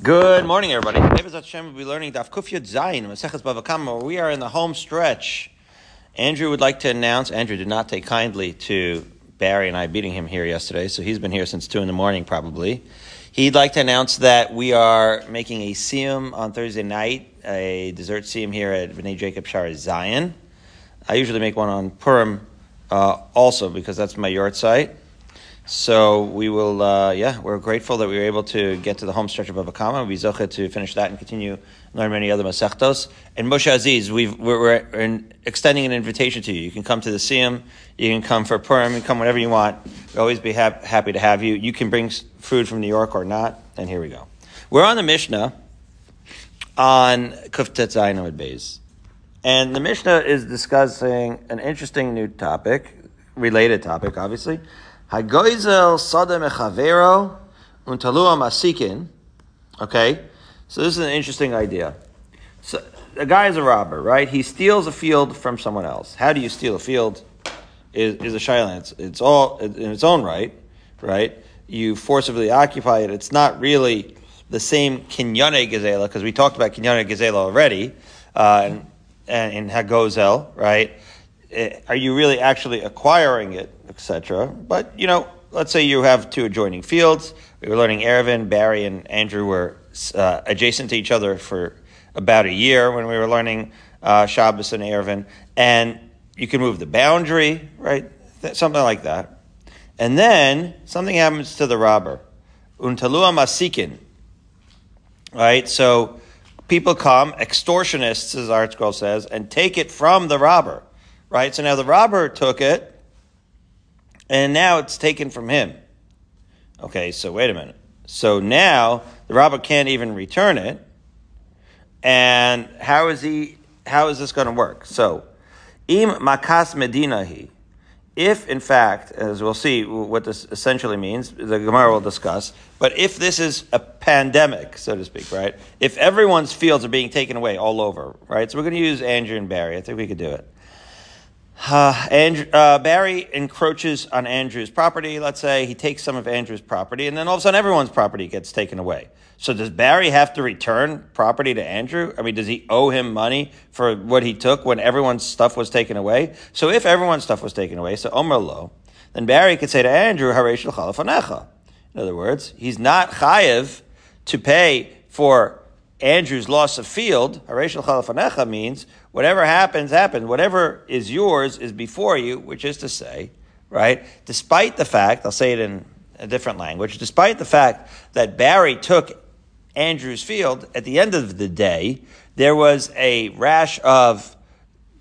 Good morning, everybody. Today, Bezat Hashem, we'll be learning Daf Kuf Yud Zayin, Masechet Bava Kama. We are in the home stretch. Andrew would like to announce, Andrew did not take kindly to Barry and I beating him here yesterday, so he's been here since 2 in the morning probably. He'd like to announce that we are making a siyum on Thursday night, a dessert siyum here at Bnei Yaakov Shaarei Zion. I usually make one on Purim also because that's my yard site. So we will, we're grateful that we were able to get to the home stretch of Bava Kama. We zoche to finish that and continue learn many other masechtos. And Moshe Aziz, we're extending an invitation to you. You can come to the Siyum, you can come for Purim, you can come whenever you want. We'll always be happy to have you. You can bring food from New York or not. And here we go. We're on the Mishnah on Kuftet Zayin Amud Beis, and the Mishnah is discussing an interesting new topic, related topic, obviously. Hagoizel Sada Mechavero Untalua Masikin. Okay, so this is an interesting idea. So a guy is a robber, right? He steals a field from someone else. How do you steal a field? Is a shayla. It's all in its own right, right? You forcibly occupy it. It's not really the same kinyane gazela, because we talked about kinyane gazela already, and in Hagozel, right? Are you really actually acquiring it, etc.? But, let's say you have two adjoining fields. We were learning Erevin, Barry and Andrew were adjacent to each other for about a year when we were learning Shabbos and Erevin. And you can move the boundary, right? Something like that. And then something happens to the robber. Untalua masikin. Right? So people come, extortionists, as our scroll says, and take it from the robber. Right, so now the robber took it, and now it's taken from him. Okay, so wait a minute. So now the robber can't even return it, and how is this going to work? So, im makas medinahi, if in fact, as we'll see what this essentially means, the Gemara will discuss, but if this is a pandemic, so to speak, right? If everyone's fields are being taken away all over, right? So we're going to use Andrew and Barry. I think we could do it. Barry encroaches on Andrew's property, let's say. He takes some of Andrew's property, and then all of a sudden everyone's property gets taken away. So does Barry have to return property to Andrew? I mean, does he owe him money for what he took when everyone's stuff was taken away? So if everyone's stuff was taken away, so Omer lo, then Barry could say to Andrew, Haresh l'chal afanecha. In other words, he's not chayev to pay for Andrew's loss of field. Haresh l'chal afanecha means whatever happens, happens. Whatever is yours is before you, which is to say, right, despite the fact, I'll say it in a different language, despite the fact that Barry took Andrew's field, at the end of the day, there was a rash of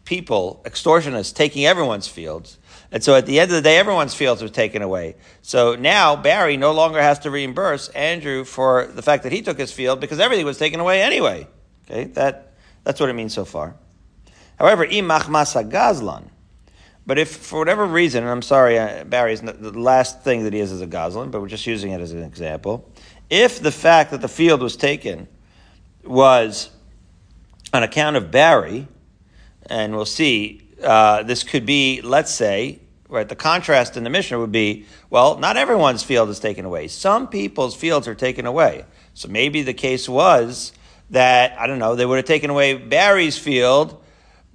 people, extortionists, taking everyone's fields. And so at the end of the day, everyone's fields were taken away. So now Barry no longer has to reimburse Andrew for the fact that he took his field because everything was taken away anyway. Okay, that's what it means so far. However, but if for whatever reason, and I'm sorry, Barry is not, the last thing that he is a gazlan, but we're just using it as an example. If the fact that the field was taken was on account of Barry, and we'll see, this could be, let's say, right, the contrast in the Mishnah would be, well, not everyone's field is taken away. Some people's fields are taken away. So maybe the case was that, I don't know, they would have taken away Barry's field,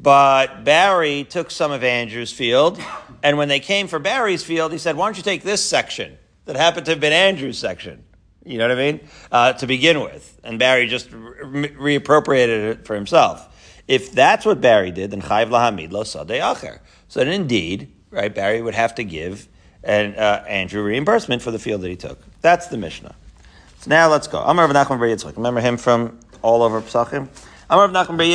but Barry took some of Andrew's field, and when they came for Barry's field, he said, why don't you take this section that happened to have been Andrew's section? You know what I mean? To begin with. And Barry just reappropriated it for himself. If that's what Barry did, then Chayiv lahamid lo sadei acher. So then indeed, right, Barry would have to give Andrew reimbursement for the field that he took. That's the Mishnah. So now let's go. Amar Rav Nachman bar Yitzchak. Remember him from all over Pesachim? Okay,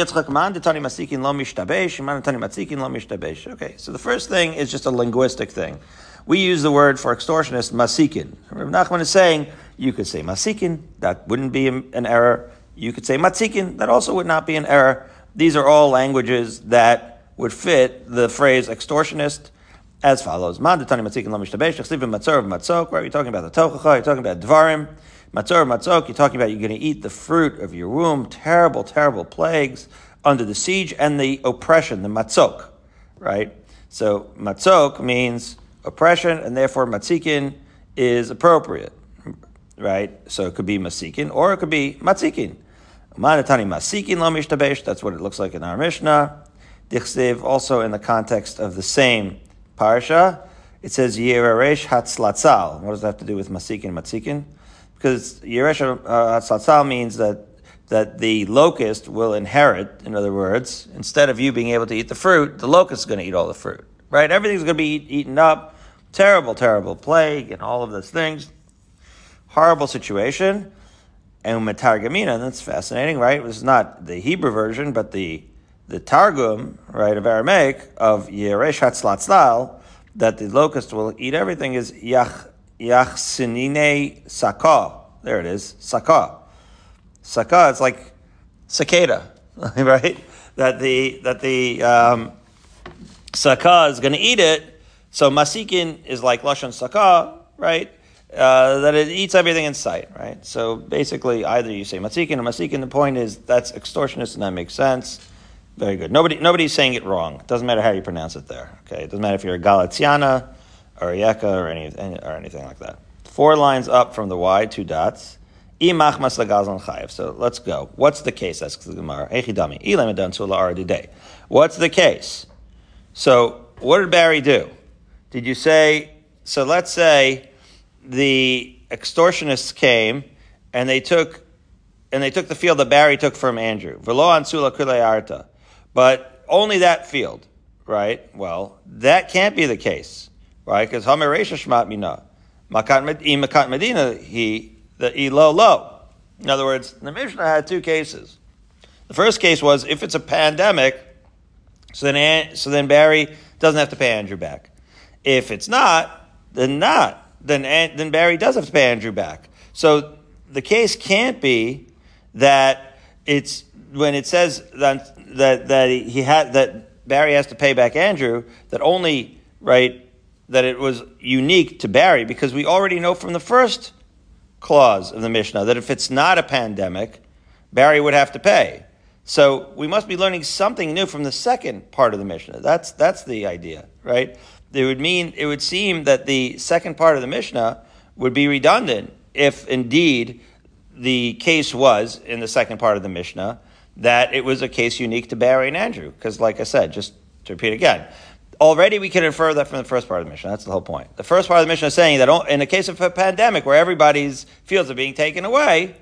so the first thing is just a linguistic thing. We use the word for extortionist, masikin. Rav Nachman is saying, you could say masikin, that wouldn't be an error. You could say matzikin, that also would not be an error. These are all languages that would fit the phrase extortionist as follows. Where are you talking about the tochacha, you're talking about dvarim. Matzor matzok, you're talking about you're going to eat the fruit of your womb. Terrible, terrible plagues under the siege and the oppression, the matzok, right? So matzok means oppression, and therefore matzikin is appropriate. right? So it could be masikin or it could be matzikin. Manatani masikin lo mishtabesh, that's what it looks like in our Mishnah. Dichsev, also in the context of the same parsha, it says Yeresh Hatzlatzal. What does that have to do with masikin and matzikin? Because Yeresh Hatzlatzal means that the locust will inherit, in other words, instead of you being able to eat the fruit, the locust is going to eat all the fruit, right? Everything's going to be eaten up. Terrible, terrible plague and all of those things. Horrible situation. And Metargamina, that's fascinating, right? This is not the Hebrew version, but the Targum, right, of Aramaic, of Yeresh Hatzlatzal, that the locust will eat everything, is Yachsinine Sakah. There it is, Sakah. Sakah, it's like cicada, right? That the sakah is going to eat it. So masikin is like lashon sakah, right? That it eats everything in sight, right? So basically, either you say masikin or masikin. The point is that's extortionist, and that makes sense. Very good. Nobody's saying it wrong. It doesn't matter how you pronounce it there. Okay, it doesn't matter if you're a Galatiana or a Yeka or anything like that. 4 lines up from the Y, 2 dots. So let's go. What's the case? Asks the Gemara. What's the case? So what did Barry do? Did you say, so let's say the extortionists came and they took the field that Barry took from Andrew. But only that field, right? Well, that can't be the case, right? Because Makat Medina, the elo lo. In other words, the Mishnah had 2 cases. The first case was if it's a pandemic, so then Barry doesn't have to pay Andrew back. If it's not, then Barry does have to pay Andrew back. So the case can't be that it's when it says that Barry has to pay back Andrew, that only, right, that it was unique to Barry, because we already know from the first clause of the Mishnah that if it's not a pandemic, Barry would have to pay. So we must be learning something new from the second part of the Mishnah. That's the idea, right? It would seem that the second part of the Mishnah would be redundant if indeed the case was in the second part of the Mishnah that it was a case unique to Barry and Andrew. Because like I said, just to repeat again, already we can infer that from the first part of the Mishnah. That's the whole point. The first part of the Mishnah is saying that in the case of a pandemic where everybody's fields are being taken away,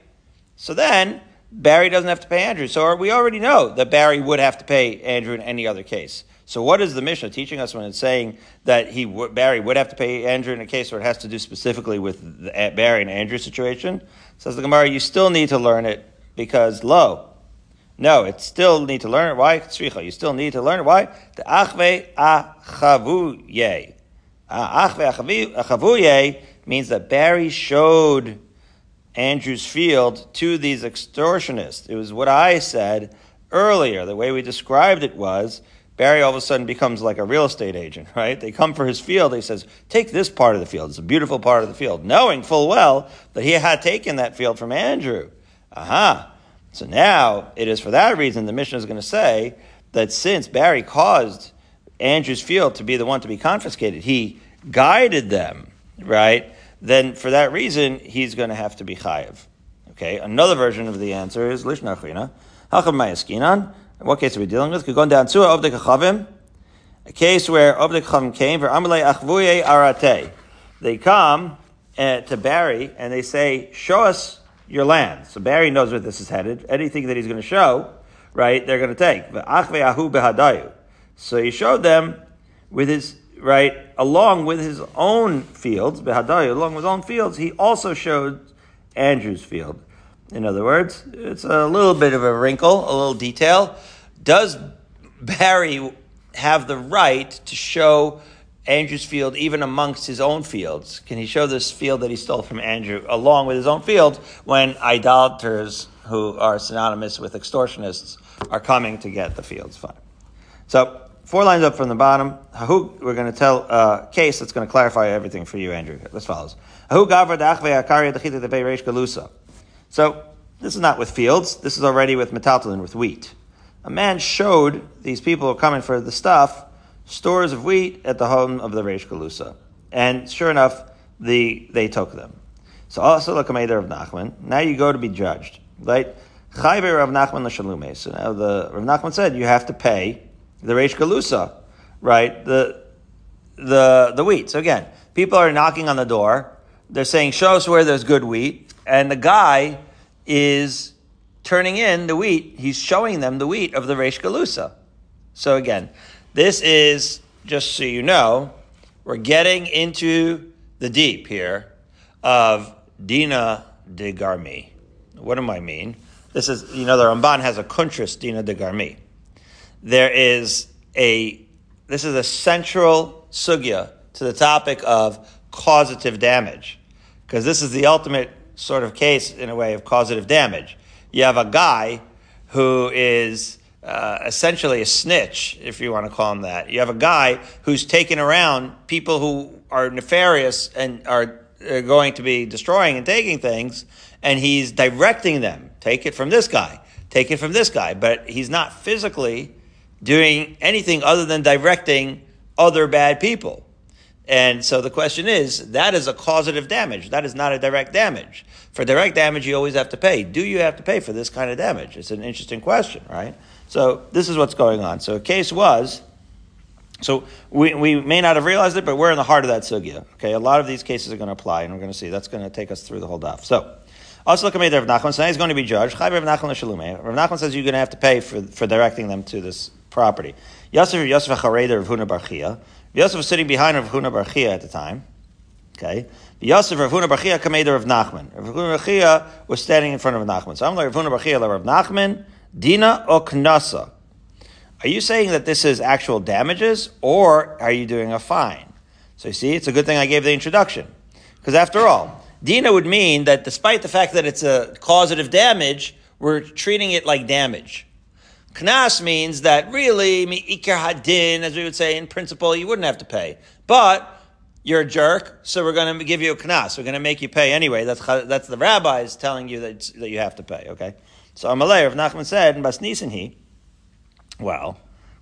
so then Barry doesn't have to pay Andrew. So we already know that Barry would have to pay Andrew in any other case. So what is the Mishnah teaching us when it's saying that Barry would have to pay Andrew in a case where it has to do specifically with the Barry and Andrew situation? Says the Gemara, you still need to learn it because you still need to learn it. Why? The achve achavuye. Achve achavuye means that Barry showed Andrew's field to these extortionists. It was what I said earlier. The way we described it was Barry all of a sudden becomes like a real estate agent, right? They come for his field. He says, take this part of the field. It's a beautiful part of the field, knowing full well that he had taken that field from Andrew. Aha. So now, it is for that reason the Mishnah is going to say that since Barry caused Andrew's field to be the one to be confiscated, he guided them, right? Then for that reason, he's going to have to be chayev. Okay, another version of the answer is Lishna Achina. Hacham Mayaskinan. What case are we dealing with? Going down to Ovdei Kachavim, a case where Ovdei Kachavim came for Amalei Achvuye Arate. They come to Barry and they say, show us your land. So Barry knows where this is headed. Anything that he's going to show, right, they're going to take. So he showed them with his, right, along with his own fields, he also showed Andrew's field. In other words, it's a little bit of a wrinkle, a little detail. Does Barry have the right to show Andrew's field, even amongst his own fields? Can he show this field that he stole from Andrew along with his own field when idolaters who are synonymous with extortionists are coming to get the fields? Fine. So 4 lines up from the bottom. We're going to tell a case that's going to clarify everything for you, Andrew. As follows. So this is not with fields. This is already with metaltalin, with wheat. A man showed these people who are coming for the stuff stores of wheat at the home of the Reish Galusa. And sure enough, they took them. So also like Kamei Rav Nachman. Now you go to be judged, right? Chayve Rav Nachman l'shalume. So now the Rav Nachman said you have to pay the Reish Galusa, right? The wheat. So again, people are knocking on the door. They're saying, show us where there's good wheat. And the guy is turning in the wheat. He's showing them the wheat of the Reish Galusa. So again, this is, just so you know, we're getting into the deep here of Dina de Garmi. What do I mean? This is, you know, the Ramban has a Kuntres Dina de Garmi. This is a central sugya to the topic of causative damage, because this is the ultimate sort of case, in a way, of causative damage. You have a guy who is essentially a snitch, if you want to call him that. You have a guy who's taken around people who are nefarious and are going to be destroying and taking things, and he's directing them. Take it from this guy. Take it from this guy. But he's not physically doing anything other than directing other bad people. And so the question is, that is a causative damage. That is not a direct damage. For direct damage, you always have to pay. Do you have to pay for this kind of damage? It's an interesting question, right? So this is what's going on. So a case was, so we may not have realized it, but we're in the heart of that sugya. Okay, a lot of these cases are going to apply, and we're going to see. That's going to take us through the whole daf. So, also look at Rav Nachman. So now he's going to be judged. Rav Nachman says you're going to have to pay for directing them to this property. Yosef HaChareder of Huna Bar Chia. Yosef was sitting behind Rav Huna Bar Chia at the time. Okay. Yosef Rav Huna Bar Chia kamei Rav Nachman. Rav Huna Bar Chia was standing in front of Rav Nachman. So I'm like, Rav Huna Bar Chia, Rav Nachman, Dina o Knasa. Are you saying that this is actual damages, or are you doing a fine? So you see, it's a good thing I gave the introduction. Because after all, Dina would mean that despite the fact that it's a causative damage, we're treating it like damage. Knas means that really, mi'ikar hadin, as we would say, in principle, you wouldn't have to pay. But you're a jerk, so we're going to give you a knas. We're going to make you pay anyway. That's the rabbis telling you that you have to pay, okay? So Amalei, Rav Nachman said, and Bas Nisan he, well,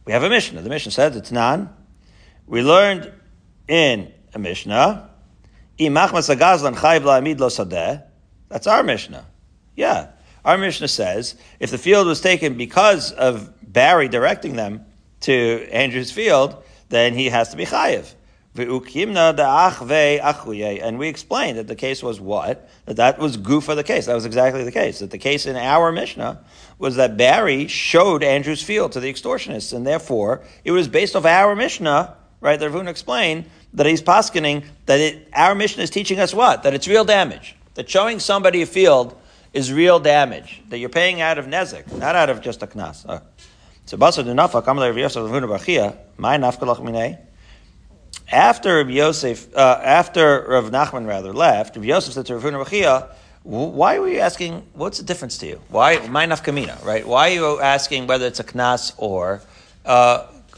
we have a Mishnah. The Mishnah said, the Tanan, we learned in a Mishnah, that's our Mishnah. Yeah. Our Mishnah says, if the field was taken because of Barry directing them to Andrew's field, then he has to be chayiv. And we explained that the case was what? That was goof of the case. That was exactly the case. That the case in our Mishnah was that Barry showed Andrew's field to the extortionists, and therefore it was based off our Mishnah, right? That Rav Huna explained that he's poskening that our Mishnah is teaching us what? That it's real damage. That showing somebody a field is real damage. That you're paying out of nezek, not out of just a knas. Oh. So Basar Dinafak, Amalei Rav Yosef Rav Huna Bar Chia, my nafkalach minei. After Rav Nachman left, Rav Yosef said to Rav Huna Bar Chia, "Why were you asking? What's the difference to you? Why my nafkamina? Right? Why are you asking whether it's a knas or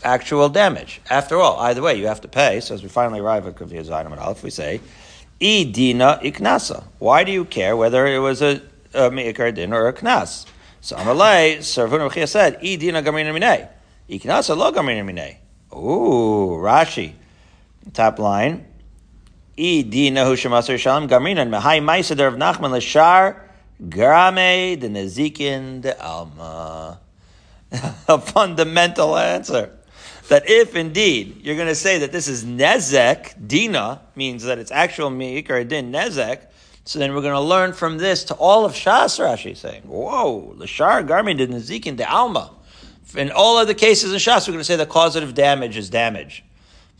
actual damage? After all, either way, you have to pay." So as we finally arrive at Kuf Yud Zayin and Aleph, we say, "E dina iknasa." Why do you care whether it was a meikar din or a knas? So Amalei, Rav Huna Bar Chia said, "E dina gamrina minei, iknasa lo gamrina minei." Ooh, Rashi. Top line. A fundamental answer. That if indeed you're going to say that this is nezek, dina means that it's actual meikar din nezek, so then we're going to learn from this to all of Shas, Rashi saying, whoa, l'shar garmi de nezikin de alma. In all other cases in Shas, we're going to say the causative damage is damage.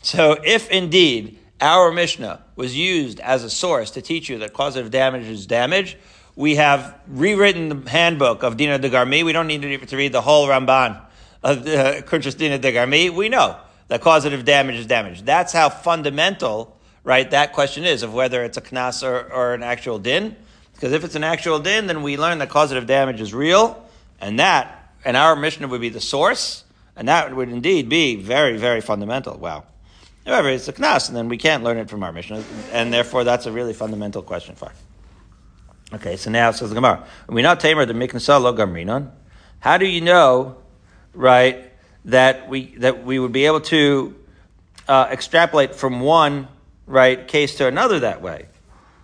So if indeed our Mishnah was used as a source to teach you that causative damage is damage, we have rewritten the handbook of Dina de Garmi. We don't need to read the whole Ramban of the Kuntres Dina de Garmi. We know that causative damage is damage. That's how fundamental, right, that question is of whether it's a knas or an actual din. Because if it's an actual din, then we learn that causative damage is real, and our Mishnah would be the source, and that would indeed be very, very fundamental. Wow. However, it's a knas, and then we can't learn it from our Mishnah, and therefore that's a really fundamental question for us. Okay, so now says the Gemara, we not tamer the miknasa lo gamrinon. How do you know, right, that we would be able to extrapolate from one right case to another that way?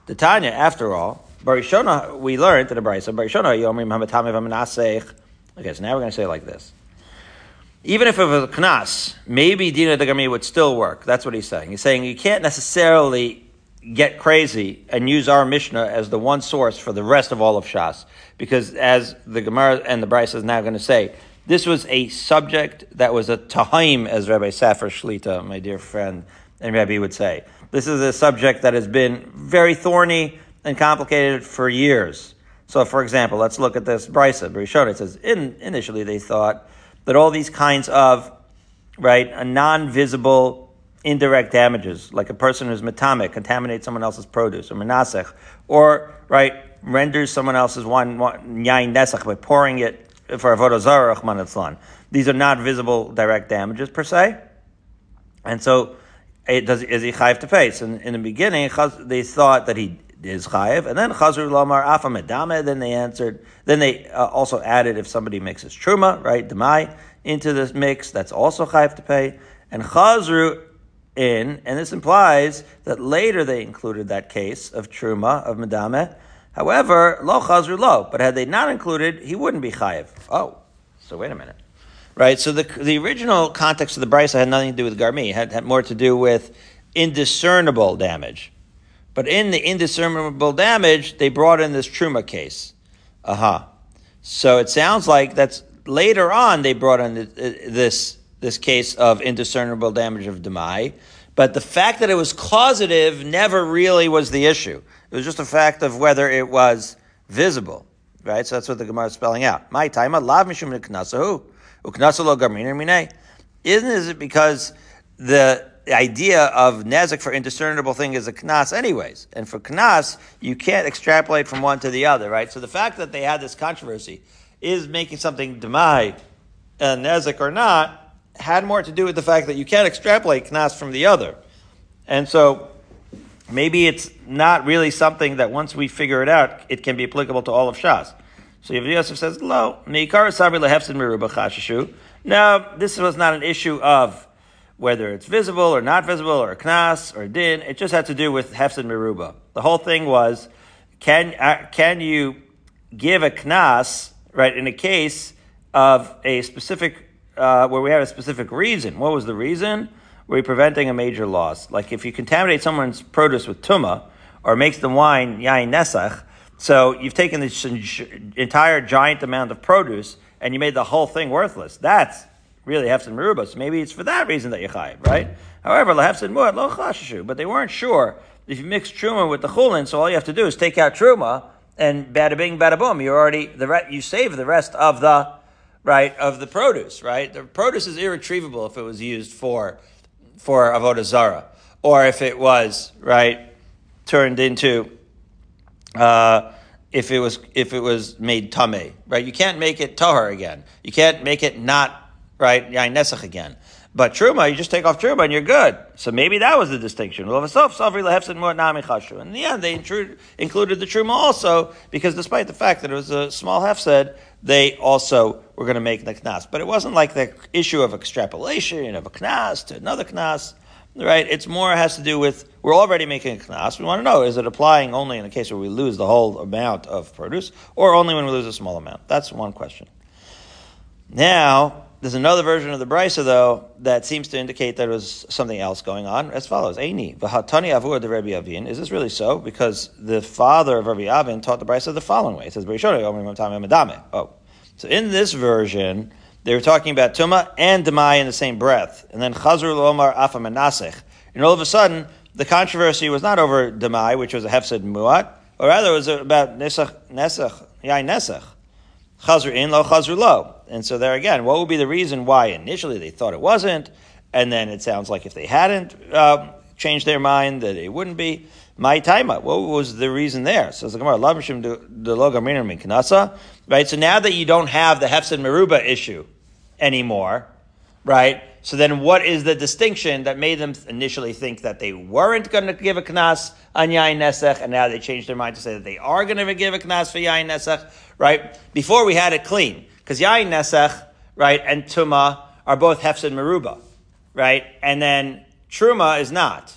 The Tanya, after all, Barishona, we learned in the Brisa, Barishona, Yomrim Hamatami Vamanasech. Okay, so now we're going to say it like this. Even if it was a knas, maybe Dina de Garmi would still work. That's what he's saying. He's saying you can't necessarily get crazy and use our Mishnah as the one source for the rest of all of Shas. Because as the Gemara and the Brisa is now going to say, this was a subject that was a tahaim, as Rabbi Safar Shlita, my dear friend, and Rabbi would say. This is a subject that has been very thorny and complicated for years. So, for example, let's look at this Brisa. Brishon, it says, initially they thought that all these kinds of, a non-visible indirect damages, like a person who's metamic, contaminates someone else's produce, or menasech, or, renders someone else's wine nesach by pouring it for avodah zarah, rachman etzlan. These are not visible direct damages, per se. And so, is he chayiv to pay? So in the beginning, they thought that he is chayiv, and then chazru lomar afa medame. Then they answered. Then they also added if somebody makes his truma, demai, into this mix, that's also chayiv to pay. And chazru in, and this implies that later they included that case of truma of medame. However, lo chazru lo. But had they not included, he wouldn't be chayiv. Oh, so wait a minute. Right, so the original context of the Brisa had nothing to do with Garmi. It had more to do with indiscernible damage. But in the indiscernible damage, they brought in this Truma case. So it sounds like that's later on they brought in this case of indiscernible damage of Demai. But the fact that it was causative never really was the issue. It was just a fact of whether it was visible. Right, so that's what the Gemara is spelling out. My time, lav mishum neknasahu. Isn't it because the idea of nezek for indiscernible thing is a knas anyways? And for knas, you can't extrapolate from one to the other, right? So the fact that they had this controversy, is making something demai, nezek or not, had more to do with the fact that you can't extrapolate knas from the other. And so maybe it's not really something that once we figure it out, it can be applicable to all of Shas. So Yevdi Yosef says, "Lo, meikara sabri lehefsin meruba chashashu." Now, this was not an issue of whether it's visible or not visible, or knas or din. It just had to do with hefsin meruba. The whole thing was, can you give a knas in a case of a specific where we had a specific reason? What was the reason? Were you preventing a major loss? Like if you contaminate someone's produce with tuma or makes the wine yain nesach. So you've taken this entire giant amount of produce and you made the whole thing worthless. That's really hefsin merubah. So maybe it's for that reason that you're chayiv, right? However, lahefsin muad lo chashashu. But they weren't sure if you mix truma with the chulin. So all you have to do is take out truma and bada bing, bada boom. You already you save the rest of the of the produce, right? The produce is irretrievable if it was used for avodah zarah or if it was turned into. If it was made tameh, you can't make it tahor again. You can't make it not yain nesach again. But truma, you just take off truma and you're good. So maybe that was the distinction. In the end, they included the truma also because despite the fact that it was a small hefsed, they also were going to make the knas. But it wasn't like the issue of extrapolation of a knas to another knas. Right, it's more has to do with we're already making a knas. We want to know is it applying only in the case where we lose the whole amount of produce, or only when we lose a small amount? That's one question. Now, there's another version of the brisa though that seems to indicate there was something else going on as follows: Eini v'hatani avu de Rabbi Avin. Is this really so? Because the father of Rabbi Avin taught the brisa the following way: It says, "Oh, so in this version." They were talking about Tumah and Demai in the same breath. And then Chazru Lomar Afa Menasech. And all of a sudden, the controversy was not over Demai, which was a Hefsed Muat, or rather it was about Nesach, Yain Nesach. Chazru In, Lo Chazru Lo. And so there again, what would be the reason why initially they thought it wasn't? And then it sounds like if they hadn't changed their mind, that it wouldn't be. My taima. What was the reason there? Says the Gemara, Lav Mishum de Lo Garmina Min Knasa. Right, so now that you don't have the Hefsed Meruba issue anymore, so then what is the distinction that made them initially think that they weren't going to give a Knas on Yain Nesach, and now they changed their mind to say that they are going to give a Knas for Yain Nesach, Before we had it clean, because Yain Nesach, and Tuma are both Hefsed Meruba, And then Truma is not.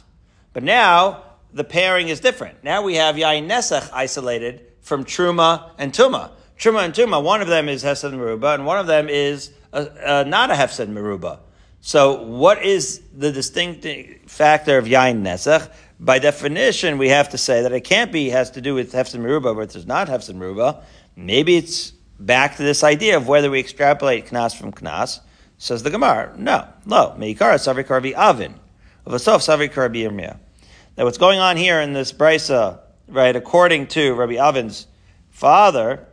But now, the pairing is different. Now we have Yayin Nesach isolated from Truma and Tuma. Truma and Tuma, one of them is Hefsed Meruba, and one of them is not a Hefsed Meruba. So what is the distinct factor of Yayin Nesach? By definition, we have to say that it can't be, has to do with Hefsed Meruba, but it's not Hefsed Meruba. Maybe it's back to this idea of whether we extrapolate Knas from Knas. Says the Gemara, no, lo, meikara savri karvi avin, v'sof savri karvi yirmiyah. Now what's going on here in this brisa, right, according to Rabbi Avin's father,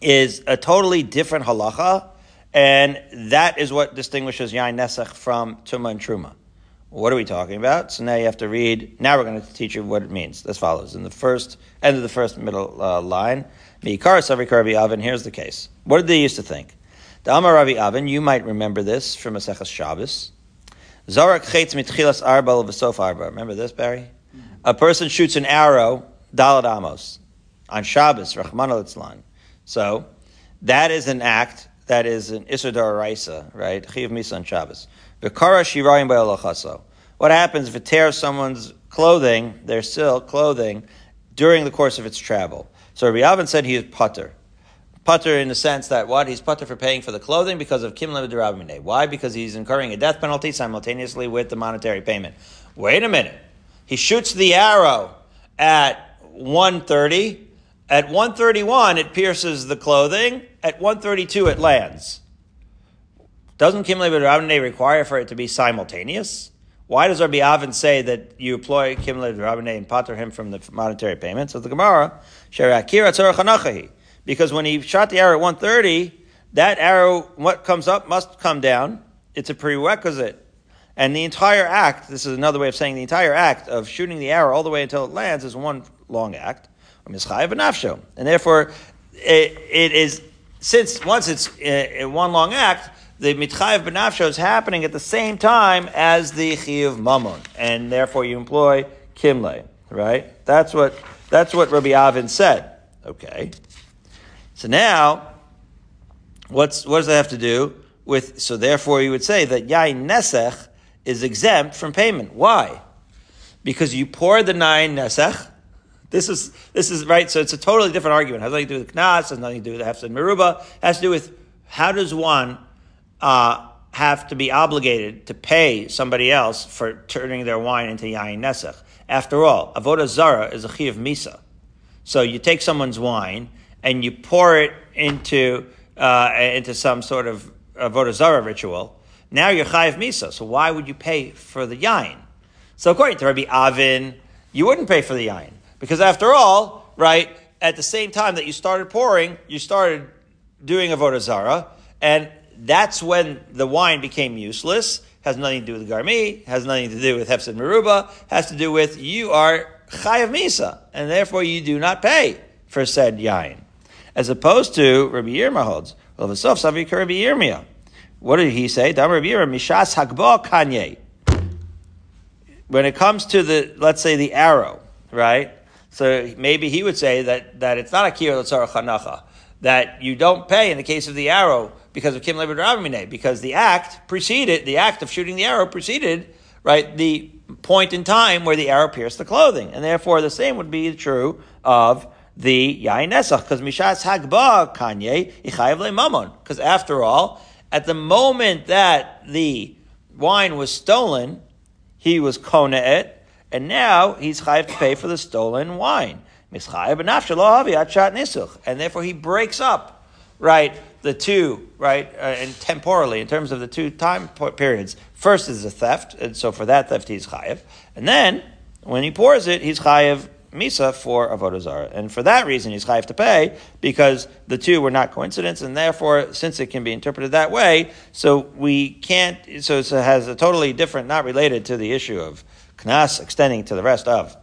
is a totally different halacha, and that is what distinguishes Yayin Nesach from Tumah and Truma. What are we talking about? So now you have to read, now we're going to teach you what it means, as follows. In the first, end of the first middle line, meikara savri karvi avin, here's the case. What did they used to think? D'amar Rabbi Avin, you might remember this from Maseches Shabbos. Zarak chetz mitchilas arba l'vesof arba. Remember this, Barry? Mm-hmm. A person shoots an arrow, dalad amos, on Shabbos, Rachmana Litzlan. So, that is an act, that is an Isur D'Oraisa, right? Chiv Misa on Shabbos. V'kara shirayim b'alachaso. What happens if it tears someone's clothing, their silk clothing, during the course of its travel? So Rabbi Avin said he is pater. Putter in the sense that what? He's putter for paying for the clothing because of Kim Lemedurabimine. Why? Because he's incurring a death penalty simultaneously with the monetary payment. Wait a minute. He shoots the arrow at 1:30. At 1:31, it pierces the clothing. At 1:32, it lands. Doesn't Kim Lemedurabimine require for it to be simultaneous? Why does Rabbi Avin say that you employ Kim Lemedurabimine and putter him from the monetary payments? So the Gemara, Sherakira Tzorachanachahi. Because when he shot the arrow at 1:30, that arrow, what comes up must come down. It's a prerequisite. And the entire act, this is another way of saying the entire act of shooting the arrow all the way until it lands is one long act. And therefore, it is, since once it's one long act, the mitchayev b'nafsho is happening at the same time as the chiyuv mamon. And therefore you employ kimle, right? That's what Rabbi Avin said. Okay. So now, what does that have to do with? So therefore, you would say that Yayin Nesach is exempt from payment. Why? Because you pour the Yayin Nesach. This is right. So it's a totally different argument. It has nothing to do with Knas. It has nothing to do with Hefsed Meruba. It has to do with how does one have to be obligated to pay somebody else for turning their wine into Yayin Nesach? After all, Avodah Zarah is a Chiyuv Misa. So you take someone's wine and you pour it into some sort of Avodah Zarah ritual, now you're Chayiv Misa, so why would you pay for the yain? So according to Rabbi Avin, you wouldn't pay for the yain, because after all, right, at the same time that you started pouring, you started doing Avodah Zarah, and that's when the wine became useless, has nothing to do with Garmi, has nothing to do with Hefsed Meruba, has to do with you are Chayiv Misa, and therefore you do not pay for said yain. As opposed to Rabbi Yirmiyah holds. Well, v'sof savik Rabbi Yirmiyah. What did he say? Dam Rabbi Yirmiyah mishas hagba kanye. When it comes to the, let's say the arrow, right? So maybe he would say that it's not a kiyur l'tzarach hanacha, that you don't pay in the case of the arrow because of kim leber d'ravimine, because the act of shooting the arrow preceded, right, the point in time where the arrow pierced the clothing, and therefore the same would be true of the Yayin Nesach, because Mishas Hagba Kanye Ichayev LeMamon. Because after all, at the moment that the wine was stolen, he was Kona'et, and now he's Chayev to pay for the stolen wine. Mischayev B'Nafshe Lo Havi Atshat Nisuch, and therefore he breaks up, right, the two, right, and temporally in terms of the two time periods. First is the theft, and so for that theft he's Chayev, and then when he pours it, he's Chayev Misa for Avodah Zarah. And for that reason, he's chayav to pay, because the two were not coincidence, and therefore, since it can be interpreted that way, so we can't, so it has a totally different, not related to the issue of Knas extending to the rest of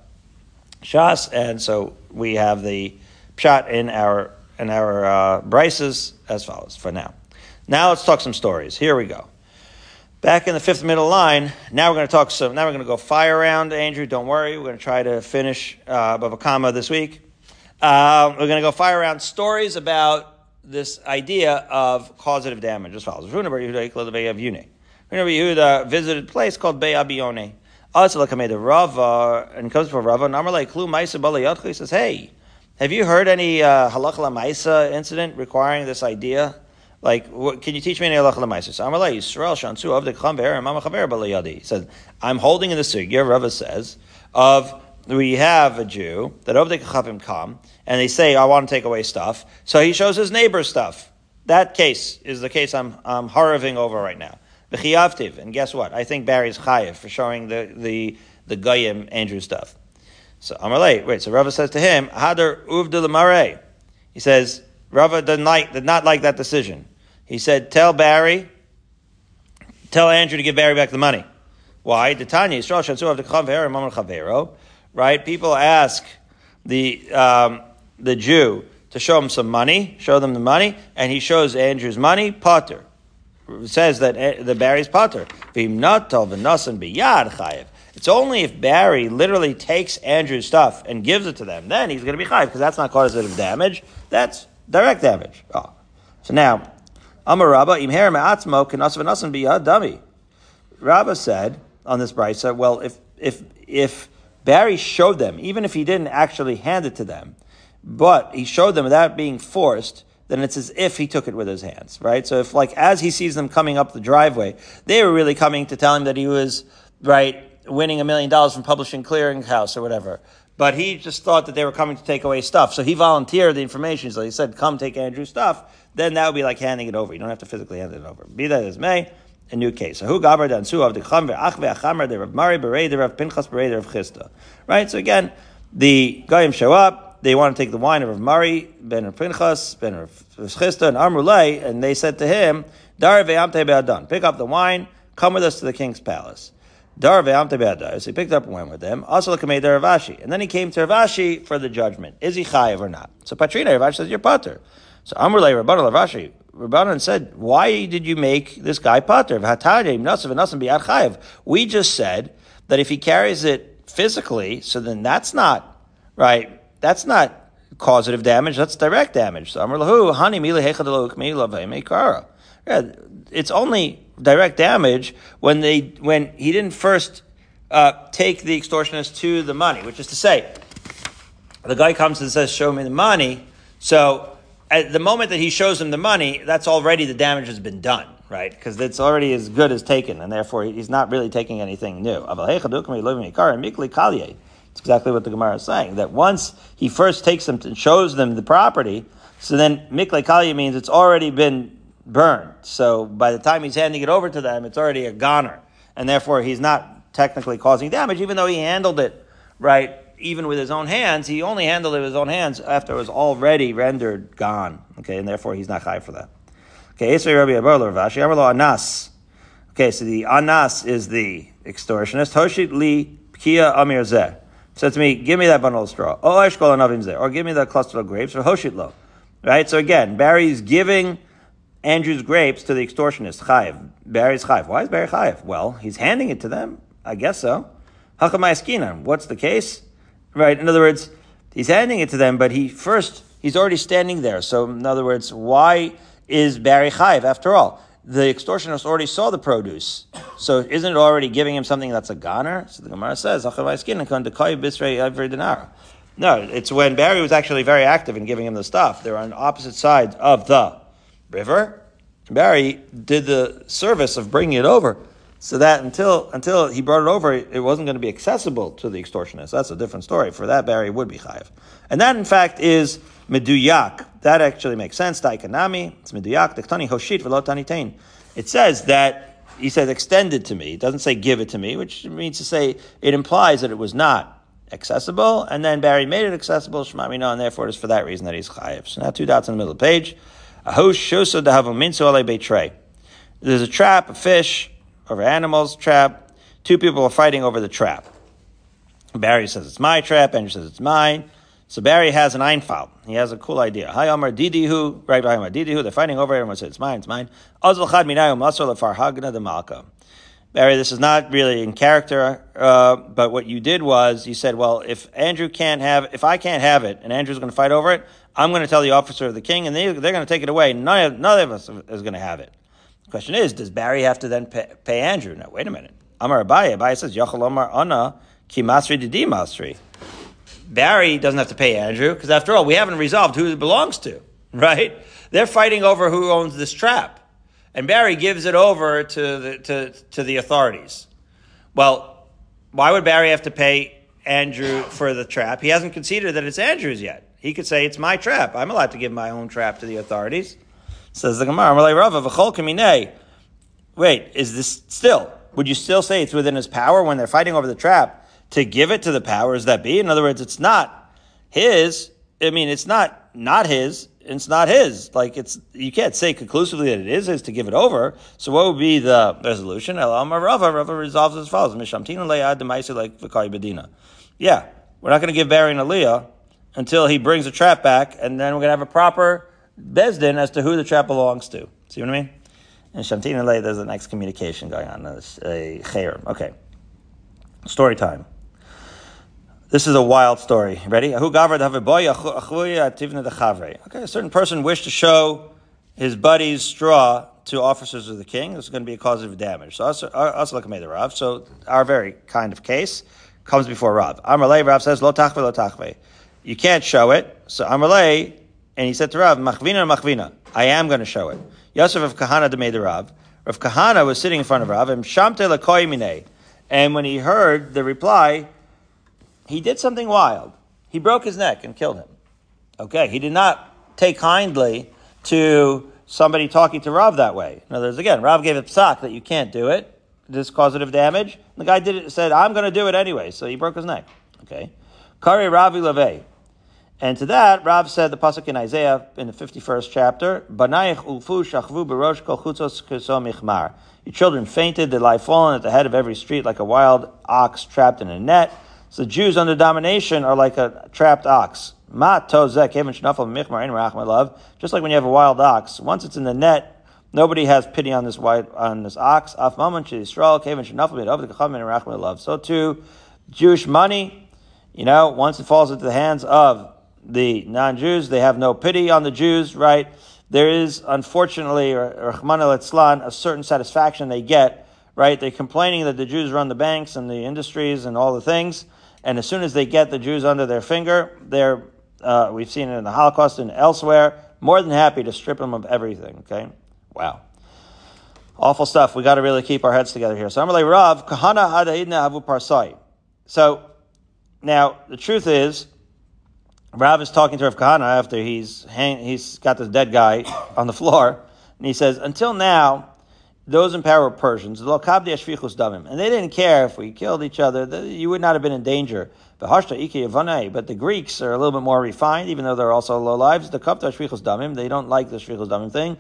Shas, and so we have the pshat in our brises as follows for now. Now let's talk some stories. Here we go. Back in the fifth middle line, now we're going to talk some, now we're going to go fire round, Andrew, don't worry, we're going to try to finish Bava Kama this week. We're going to go fire round stories about this idea of causative damage as follows. Rabbi Yehuda visited a place called Be'abione. Also, look, I made a Rava, and it comes from Rava. Namarlei Klu Maisa Bala Yadcha. He says, hey, have you heard any Halacha Lamaisa incident requiring this idea? Like, can you teach me any Halacha Lamaisa? So Amarlei Yisrael Shansu of the Cham Ve'er Mama Chaver Bala Yadi. He says, I'm holding in the sugya, Rava says, of we have a Jew that over the Chafim come, and they say, I want to take away stuff. So he shows his neighbor stuff. That case is the case I'm harrowing over right now. And guess what? I think Barry's chayev for showing the goyim Andrew stuff. So Amalei, wait. So Rava says to him, "Hadar uvda l'marei." He says Rava did not like that decision. He said, "Tell Andrew to give Barry back the money." Why? Right? People ask the Jew to show him some money, show them the money, and he shows Andrew's money. Potter. Says that the Barry's potter. It's only if Barry literally takes Andrew's stuff and gives it to them, then he's going to be chayiv, because that's not causative damage. That's direct damage. Oh. So now, Rabba said on this brisa, well, if Barry showed them, even if he didn't actually hand it to them, but he showed them without being forced, then it's as if he took it with his hands, right? So if, like, as he sees them coming up the driveway, they were really coming to tell him that he was, right, winning $1 million from publishing clearinghouse or whatever. But he just thought that they were coming to take away stuff. So he volunteered the information. So he said, come take Andrew's stuff. Then that would be like handing it over. You don't have to physically hand it over. Be that as may, a new case. Right? So again, the goyim show up. They want to take the wine of Rav Mari ben Reprinchas, ben Reprinchas, and Amrulay, and they said to him, "Dar ve'amte be'adan, pick up the wine, come with us to the king's palace." Dar ve'amte be'adan, so he picked up and went with them. Also, kamei Ravashi, and then he came to Ravashi for the judgment: is he chayiv or not? So Patrina Ravashi says, "You're potter." So Amrulay Rabbanan Ravashi, Rabbanan said, "Why did you make this guy potter? We just said that if he carries it physically, so then that's not right." That's not causative damage. That's direct damage. Yeah, it's only direct damage when he didn't first take the extortionist to the money, which is to say, the guy comes and says, "Show me the money." So at the moment that he shows him the money, that's already the damage has been done, right? Because it's already as good as taken, and therefore he's not really taking anything new. It's exactly what the Gemara is saying, that once he first takes them and shows them the property, so then Mikle Kali means it's already been burned. So by the time he's handing it over to them, it's already a goner. And therefore, he's not technically causing damage, even though he handled it, right, even with his own hands. He only handled it with his own hands after it was already rendered gone. Okay, and therefore, he's not high for that. Okay, so the Anas is the extortionist. Hoshit li Kia Amir Zeh. Said to me, give me that bundle of straw. Or give me that cluster of grapes. Or hoshitlo. Right? So again, Barry's giving Andrew's grapes to the extortionist. Chayiv. Barry's chayiv. Why is Barry chayiv? Well, he's handing it to them. I guess so. Hakamai skinan. What's the case? Right? In other words, he's handing it to them, but he's already standing there. So in other words, why is Barry chayiv after all? The extortionist already saw the produce. So isn't it already giving him something that's a goner? So the Gemara says, no, it's when Barry was actually very active in giving him the stuff. They're on opposite sides of the river. Barry did the service of bringing it over, so that until he brought it over, it wasn't going to be accessible to the extortionist. That's a different story. For that, Barry would be chayiv. And that, in fact, is meduyak. That actually makes sense. Taikanami, it's meduyak. Tektani hoshit v'lo tanitain. It says that he says extended to me. It doesn't say give it to me, which means to say it implies that it was not accessible. And then Barry made it accessible. Shemamino, and therefore it is for that reason that he's chayiv. So now two dots in the middle of the page. There's a trap, a fish over animals trap. Two people are fighting over the trap. Barry says it's my trap. Andrew says it's mine. So Barry has an einfall. He has a cool idea. Hi Omar Didihu, right behind Omar Didihu. They're fighting over it. Everyone says, it's mine, it's mine. Barry, this is not really in character, but what you did was you said, well, if I can't have it and Andrew's going to fight over it, I'm going to tell the officer of the king and they're going to take it away. None of us is going to have it. The question is, does Barry have to then pay Andrew? Now, wait a minute. Amar Abaye. Abaye says, Yachal Amar Ana Ki Masri Didi Masri. Barry doesn't have to pay Andrew, because after all, we haven't resolved who it belongs to, right? They're fighting over who owns this trap. And Barry gives it over to the authorities. Well, why would Barry have to pay Andrew for the trap? He hasn't conceded that it's Andrew's yet. He could say, it's my trap. I'm allowed to give my own trap to the authorities. Says the Gemara, wait, is this still? Would you still say it's within his power when they're fighting over the trap to give it to the powers that be? In other words, it's not his. I mean, it's not his. It's not his. Like, it's, you can't say conclusively that it is his to give it over. So what would be the resolution? Rava resolves as follows. Yeah, we're not going to give Barry and Aliyah until he brings the trap back, and then we're going to have a proper bezdin as to who the trap belongs to. See what I mean? And Shamtina Lay, there's an excommunication going on. There's a chayrim. Okay. Story time. This is a wild story. Ready? Okay, a certain person wished to show his buddy's straw to officers of the king. This is going to be a cause of damage. So our very kind of case comes before Rav. Amalei, Rav says, lo tachve, lo tachve. You can't show it. So Amalei, and he said to Rav, machvina, I am going to show it. Yosef of Kahana demei de Rav. Rav Kahana was sitting in front of Rav, and when he heard the reply, he did something wild. He broke his neck and killed him. Okay, he did not take kindly to somebody talking to Rav that way. In other words, again, Rav gave a psak that you can't do it. This causative damage. And the guy did it, said, I'm going to do it anyway. So he broke his neck. Okay. Kari Ravi Levei. And to that, Rav said the pasuk in Isaiah in the 51st chapter, Banayich ulfu shachvu berosh kol chutzos kuso michmar. Your children fainted, they lie fallen at the head of every street like a wild ox trapped in a net. So the Jews under domination are like a trapped ox. Ma tozek even shnafal michmar in rachma love. Just like when you have a wild ox, once it's in the net, nobody has pity on this ox. Af maman sh'Yisrael even shnafal midav kacham in rachma love. So too, Jewish money, you know, once it falls into the hands of the non-Jews, they have no pity on the Jews, right? There is, unfortunately, Rahman al-Itzlan, a certain satisfaction they get, right? They're complaining that the Jews run the banks and the industries and all the things, and as soon as they get the Jews under their finger, they're, we've seen it in the Holocaust and elsewhere, more than happy to strip them of everything, okay? Wow. Awful stuff. We got to really keep our heads together here. So, Amalei Rav, Kahana Hadaidna Havu Parsai. So, now, the truth is, Rav is talking to Rav Kahana after he's got this dead guy on the floor, and he says, until now, those in power were Persians, and they didn't care if we killed each other, you would not have been in danger. But the Greeks are a little bit more refined, even though they're also low lives. They don't like the shvichus damim thing.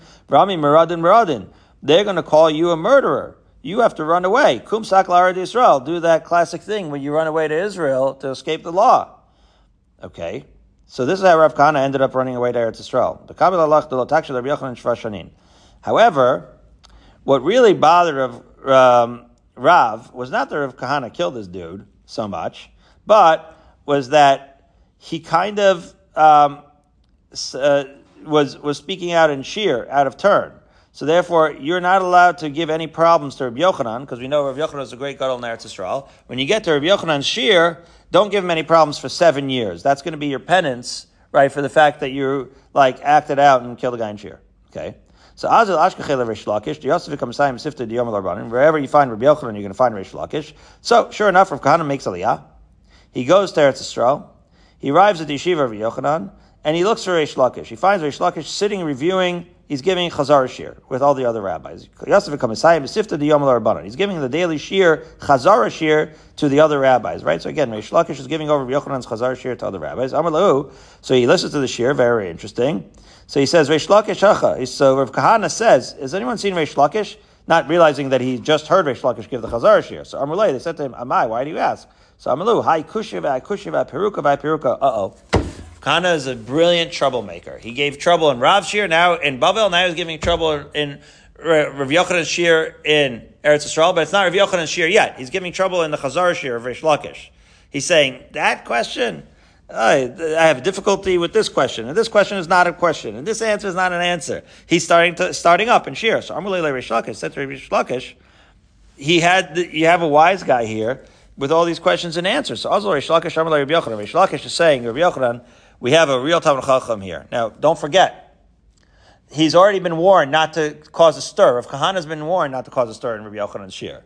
They're going to call you a murderer. You have to run away. Kum sak la'aretz Yisrael. Do that classic thing when you run away to Israel to escape the law. Okay. So this is how Rav Kahana ended up running away to Eretz Yisrael. However, what really bothered Rav was not that Rav Kahana killed this dude so much, but was that he kind of was speaking out in sheer, out of turn. So therefore, you're not allowed to give any problems to Rabbi Yochanan, because we know Rabbi Yochanan is a great gadol in Eretz Yisrael. When you get to Rabbi Yochanan's sheer, don't give him any problems for 7 years. That's going to be your penance, right, for the fact that you, like, acted out and killed a guy in sheer. Okay? So, Azul Ashkechel Reish Lakish, Yosefik Saim Sifta Diyom Larbanim, wherever you find Rabbi Yochanan, you're going to find Reish Lakish. So, sure enough, Rav Kahana makes Aliyah. He goes to Eretz Yisrael. He arrives at the yeshiva of Rabbi Yochanan, and he looks for Reish Lakish. He finds Reish Lakish sitting reviewing. He's giving Chazar Shir with all the other rabbis. He's giving the daily Shir, Chazar Shir, to the other rabbis, right? So again, Reish Lakish is giving over Rabbi Yochanan's Chazar Shir to other rabbis. So he listens to the Shir, very interesting. So he says, Reish Lakish Hacha. So Rav Kahana says, has anyone seen Reish Lakish? Not realizing that he just heard Reish Lakish give the Chazar Shir. So Amalei, they said to him, Amai, why do you ask? So Amalu, Hai Kushiva, Kushiva, Peruka, Kahana is a brilliant troublemaker. He gave trouble in Rav's Shir, now in Babel, now he's giving trouble in Rav Yochanan's Shir in Eretz Yisrael, but it's not Rav Yochanan's Shir yet. He's giving trouble in the Chazar Shir of Reish Lakish. He's saying, that question, I have difficulty with this question, and this question is not a question, and this answer is not an answer. He's starting up in Shir. So Amar Leish Lakish said to Reish Lakish, you have a wise guy here with all these questions and answers. So Reish Lakish is saying, Rabbi Yochanan, we have a real Talmid Chacham here. Now, don't forget, he's already been warned not to cause a stir. Rav Kahana's been warned not to cause a stir in Rabbi Yochanan's shir.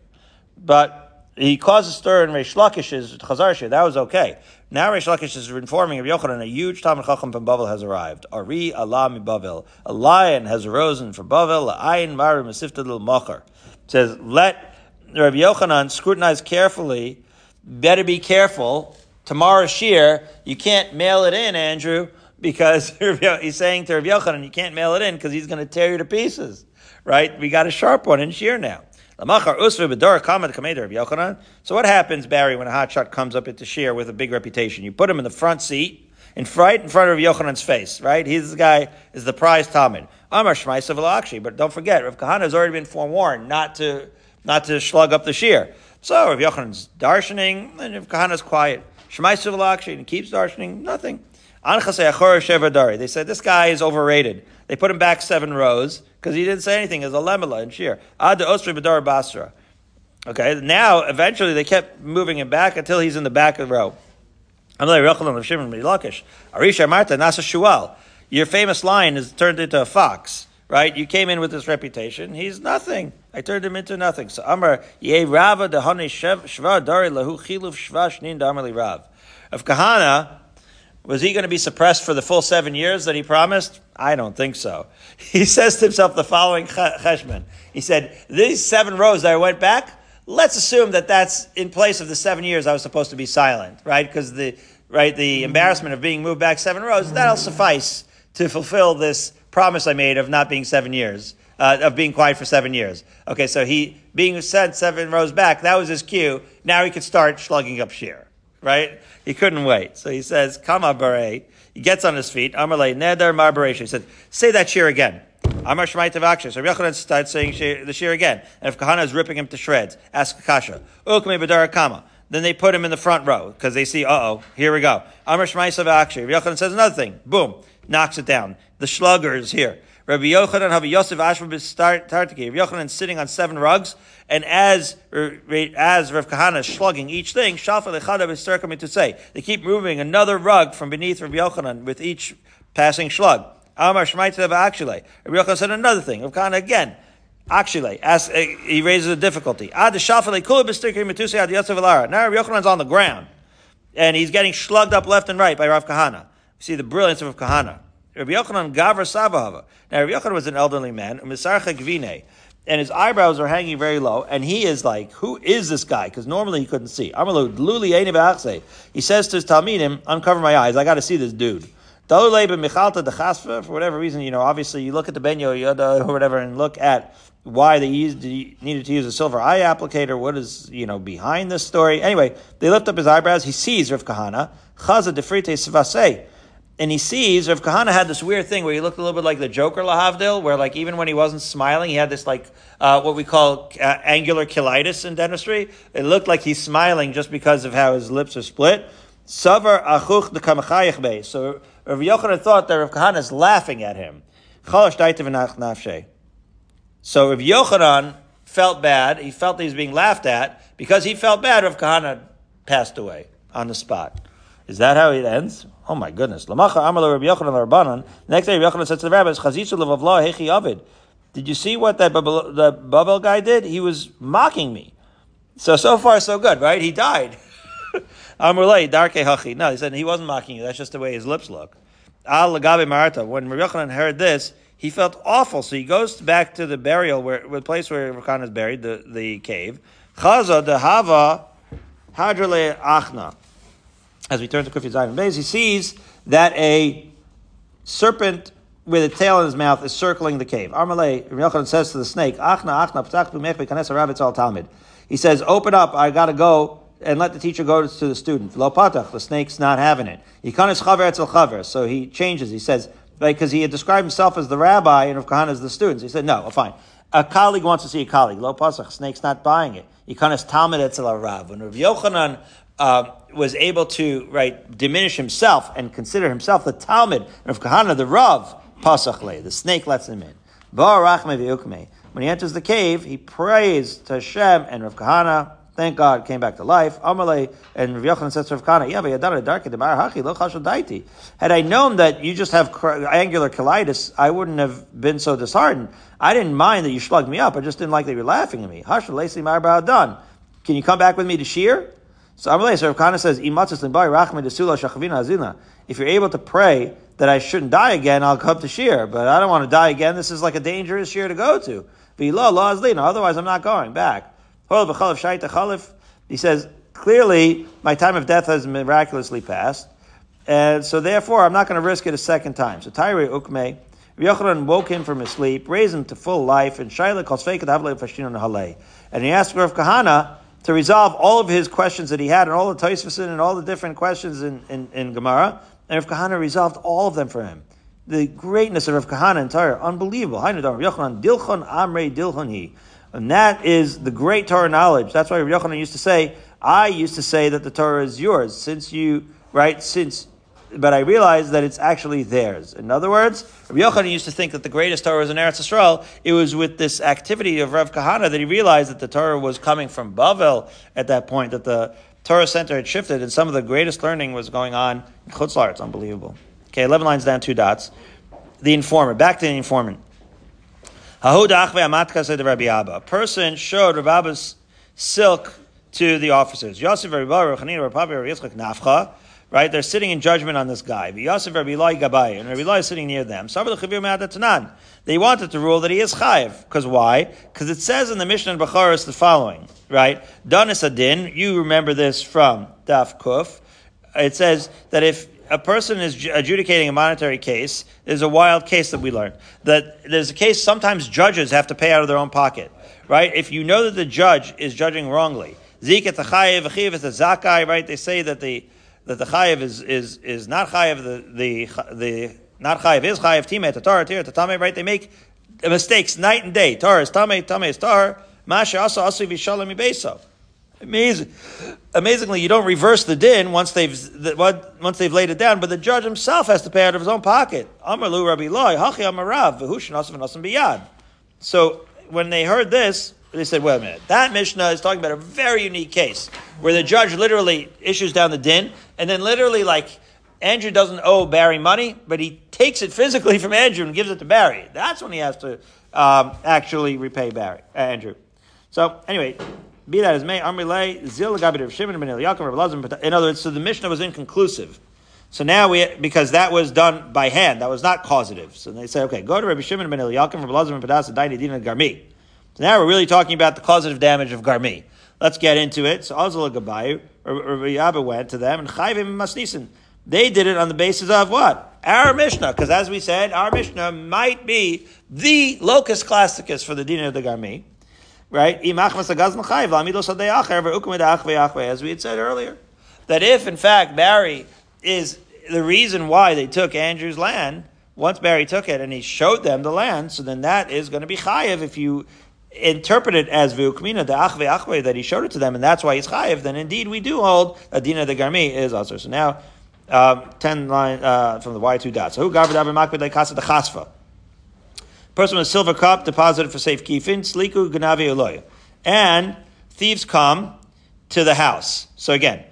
But he caused a stir in Reish Lakish's Chazar shir. That was okay. Now Reish Lakish is informing Rabbi Yochanan, a huge Talmid Chacham from Bavel has arrived. Ari Allah mi Bavel. A lion has arisen from Bavel. La'ayin maru mesiftad l'mocher. It says, let Rabbi Yochanan scrutinize carefully. Better be careful. Tomorrow's shir, you can't mail it in, Andrew, because he's saying to Rabbi Yochanan, you can't mail it in because he's going to tear you to pieces. Right? We got a sharp one in shir now. So what happens, Barry, when a hotshot comes up at the shir with a big reputation? You put him in the front seat, right in front of Rabbi Yochanan's face, right? This guy is the prize Talmid. Amar Shmaisa Velakshi. But don't forget, Rav Kahana has already been forewarned not to slug up the shir. So Rav Yochanan's darshaning, and Rav Kahana's quiet. Shemaisiv Lakshi, and keeps darshaning, nothing. They said, this guy is overrated. They put him back 7 rows, because he didn't say anything as a lemela in shir. Ad Osri Badar Basra. Okay, now, eventually, they kept moving him back until he's in the back of the row. Your famous lion is turned into a fox. Right? You came in with this reputation. He's nothing. I turned him into nothing. So Amar, Ye Rava de Hone Shva Dari Lahu Chiluf Shva Shnin Damarli Rav. Of Kahana, was he going to be suppressed for the full 7 years that he promised? I don't think so. He says to himself the following cheshman. He said, these 7 rows that I went back, let's assume that that's in place of the 7 years I was supposed to be silent, right? Because the embarrassment of being moved back 7 rows, that'll suffice to fulfill this promise I made of not being 7 years, of being quiet for 7 years. Okay, so he being sent 7 rows back, that was his cue. Now he could start slugging up shir, right? He couldn't wait. So he says, Kama Barei. He gets on his feet. Amalei Neder Mar Barei. He said, say that shir again. Amar Shmai Tavakshir. So Rabbi Yochanan starts saying the shir again. And if Kahana is ripping him to shreds, ask Kasha. Ukme Badara Kama. Then they put him in the front row because they see, here we go. Amar Shmai Tavakshir. Rabbi Yochanan says another thing. Boom. Knocks it down. The slugger is here. Rabbi Yochanan Havi Yosef Ashva Tartiki. Rabbi Yochanan sitting on 7 rugs, and as Rav Kahana is slugging each thing, Shafa Lechadav is circling to say they keep moving another rug from beneath Rabbi Yochanan with each passing slug. Amar Shmaitav Akshile. Rabbi Yochanan said another thing. Rav Kahana again. Akshile. He raises a difficulty. Ad Shafa Lekula B'Stirkim Metusei Ad Yosef Elara. Now Rabbi Yochanan's on the ground, and he's getting slugged up left and right by Rav Kahana. See the brilliance of Kahana. Rabbi Yochanan Gavra Sabahava. Now, Rabbi Yochanan was an elderly man, and his eyebrows are hanging very low, and he is like, who is this guy? Because normally he couldn't see. He says to his Talmidim, uncover my eyes, I got to see this dude. For whatever reason, obviously you look at the Ben Yehoyada or whatever and look at why they needed to use a silver eye applicator. What is, behind this story? Anyway, they lift up his eyebrows. He sees Rav Kahana. Chaza defrite svasei. And he sees, Rav Kahana had this weird thing where he looked a little bit like the Joker, Lahavdil, where even when he wasn't smiling, he had this what we call angular cheilitis in dentistry. It looked like he's smiling just because of how his lips are split. Savar achuch de kamachayich bei. So Rav Yochanan thought that Rav Kahana is laughing at him. Chalash daitev v'nach nafshe. So Rav Yochanan felt bad. He felt that he was being laughed at. Because he felt bad, Rav Kahana passed away on the spot. Is that how it ends? Oh my goodness. Lamacha amala Rabbi Yochanan Rabbanan. Next day, Rabbi Yochanan said to the rabbis, Chazisu levavla hechi avid. Did you see what that Babel guy did? He was mocking me. So far, so good, right? He died. Amrulei darke hachi. No, he said he wasn't mocking you. That's just the way his lips look. Al lagabe marata. When Rabbi Yochanan heard this, he felt awful. So he goes back to the burial, the place where Rabbi Yochanan is buried, the cave. Chaza dehava hadrale achna. As we turn to Kuf Yud Zayin and Beis, he sees that a serpent with a tail in his mouth is circling the cave. Amalei, Rabbi Yochanan says to the snake, Achna, Achna, P'tach B'mech B'kanes HaRav Yitzal Talmid. He says, open up, I got to go, and let the teacher go to the student. Lo Patach, the snake's not having it. Yikanes Chaver Etzel Chaver. So he changes, he says, because he had described himself as the rabbi and Rav Kahana as the students. He said, no, fine. A colleague wants to see a colleague. Lo Patach, snake's not buying it. Yikanes Talmid Etzel HaRav. When Rabbi Yochanan was able to diminish himself and consider himself the Talmid, and of Kahana the Rav, Pasachle, the snake lets him in. When he enters the cave, he prays to Hashem and Rav Kahana. Thank God, came back to life. Amalei, and Rav Yochanan says to Rav Kahana, had I known that you just have angular colitis, I wouldn't have been so disheartened. I didn't mind that you shlugged me up. I just didn't like that you were laughing at me. Can you come back with me to shear? So Amalei, so Rav Kahana says, if you're able to pray that I shouldn't die again, I'll come to shear. But I don't want to die again. This is like a dangerous shear to go to. Otherwise, I'm not going back. He says, clearly, my time of death has miraculously passed, and so therefore, I'm not going to risk it a second time. So Tairei Ukmei, Rav Yochanan woke him from his sleep, raised him to full life, and Shaila Kalsfeika Davle Fashinon Halei. And he asked Rav Kahana to resolve all of his questions that he had, and all the Tosafos and all the different questions in Gemara, and Rav Kahana resolved all of them for him. The greatness of Rav Kahana and Torah, unbelievable. Hainu Dam Rav Yochanan Dilchon Amrei Dilchon Hi. And that is the great Torah knowledge. That's why Rav Yochanan used to say, I used to say that the Torah is yours, but I realized that it's actually theirs. In other words, Rav Yochanan used to think that the greatest Torah was in Eretz Yisrael. It was with this activity of Rav Kahana that he realized that the Torah was coming from Bavel at that point, that the Torah center had shifted, and some of the greatest learning was going on in Chutz La'aretz. It's unbelievable. Okay, 11 lines down, 2 dots. The informant, back to the informant. A person showed Rav Abba's silk to the officers. Right? They're sitting in judgment on this guy. And Rabbi Lai is sitting near them. They wanted to rule that he is chayev. Because why? Because it says in the Mishnah Bechoros the following, right? Donis Adin, you remember this from Daf Kuf. It says that if a person is adjudicating a monetary case, there's a wild case that we learned. That there's a case sometimes judges have to pay out of their own pocket, right? If you know that the judge is judging wrongly, zik et chayev, achiv et zakai, right? They say that the chayev is not chayev, the not chayev is chayev, timeh, tatar, tir, tatame, right? They make mistakes night and day. Tar is tameh, tameh is tar, masha asa asu vishalem ibeso. Amazingly, you don't reverse the din once they've laid it down, but the judge himself has to pay out of his own pocket. Amarlu Rabbi Lai, hachi amarav, v'hushin asim v'nasim biyad. So when they heard this, they said, wait a minute, that Mishnah is talking about a very unique case where the judge literally issues down the din, and then literally like Andrew doesn't owe Barry money, but he takes it physically from Andrew and gives it to Barry. That's when he has to actually repay Andrew. So anyway, be that as may, Amri Lei, Zil Gabi Rav Shimon ben Eliyakim, Rav Elazar ben Pedat. In other words, so the Mishnah was inconclusive. So now because that was done by hand, that was not causative. So they said, okay, go to Rabbi Shimon ben Eliyakim, Rav Elazar ben Pedat, Masechet Bava Dina de Garmi. So now we're really talking about the causative damage of Garmi. Let's get into it. So Azul Gabai, Rabbi Abba went to them, and Chayvim Masnisen. They did it on the basis of what? Our Mishnah, because as we said, our Mishnah might be the locus classicus for the Dina de Garmi. Right? As we had said earlier, that if, in fact, Barry is the reason why they took Andrew's land, once Barry took it and he showed them the land, so then that is going to be chayev. If you interpret it as v'ukmina de'achve, that he showed it to them, and that's why he's chayev, then indeed we do hold that Dina de Garmi is also. So now, 10 line from the Y2 dots. So who gaved Abba Makbid like Kasa de Chasfa? Person with a silver cup deposited for safe keeping, sliku ganavi uloya. And thieves come to the house. So again,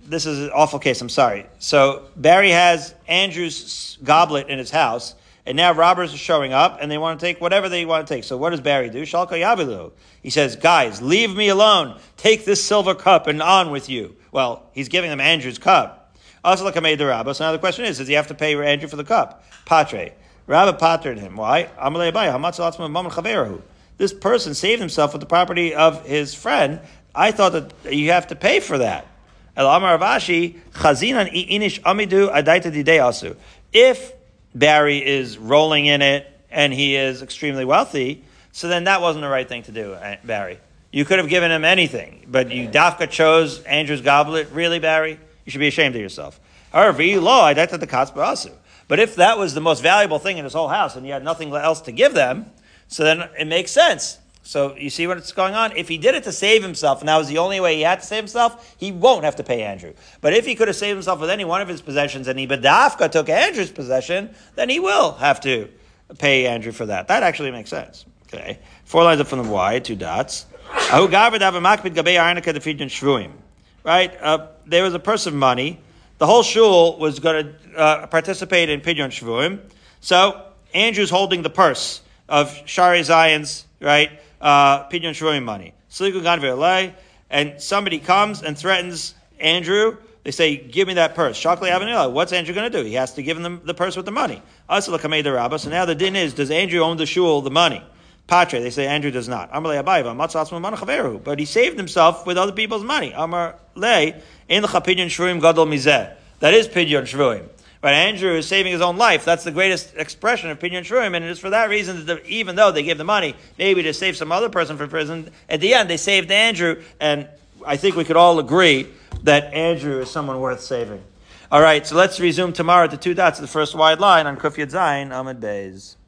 this is an awful case, I'm sorry. So Barry has Andrew's goblet in his house, and now robbers are showing up, and they want to take whatever they want to take. So what does Barry do? Shalka yavilu. He says, guys, leave me alone. Take this silver cup and on with you. Well, he's giving them Andrew's cup. So now the question is, does he have to pay Andrew for the cup? Patre. Rava pattered him. Why? This person saved himself with the property of his friend. I thought that you have to pay for that. If Barry is rolling in it and he is extremely wealthy, so then that wasn't the right thing to do, Barry. You could have given him anything, but you dafka chose Andrew's goblet. Really, Barry? You should be ashamed of yourself. But if that was the most valuable thing in his whole house and he had nothing else to give them, so then it makes sense. So you see what's going on? If he did it to save himself, and that was the only way he had to save himself, he won't have to pay Andrew. But if he could have saved himself with any one of his possessions and he badafka took Andrew's possession, then he will have to pay Andrew for that. That actually makes sense. Okay. 4 lines up from the Y, 2 dots. Right? There was a purse of money. The whole shul was going to participate in Pidyon Shvuim. So Andrew's holding the purse of Shaarei Zion's, right, Pidyon Shvuim money. And somebody comes and threatens Andrew. They say, give me that purse. Shakli Avanila, what's Andrew going to do? He has to give him the purse with the money. So now the din is, does Andrew own the shul, the money? Patre, they say Andrew does not. But he saved himself with other people's money. Amar lei in the Pidyon Shvuim gadol mizeh. That is Pidyon Shvuim. But Andrew is saving his own life. That's the greatest expression of Pidyon Shvuim, and it is for that reason that even though they gave the money, maybe to save some other person from prison, at the end they saved Andrew, and I think we could all agree that Andrew is someone worth saving. All right, so let's resume tomorrow at the 2 dots of the first wide line on Kuf Yud Zayin, Ahmed Bays.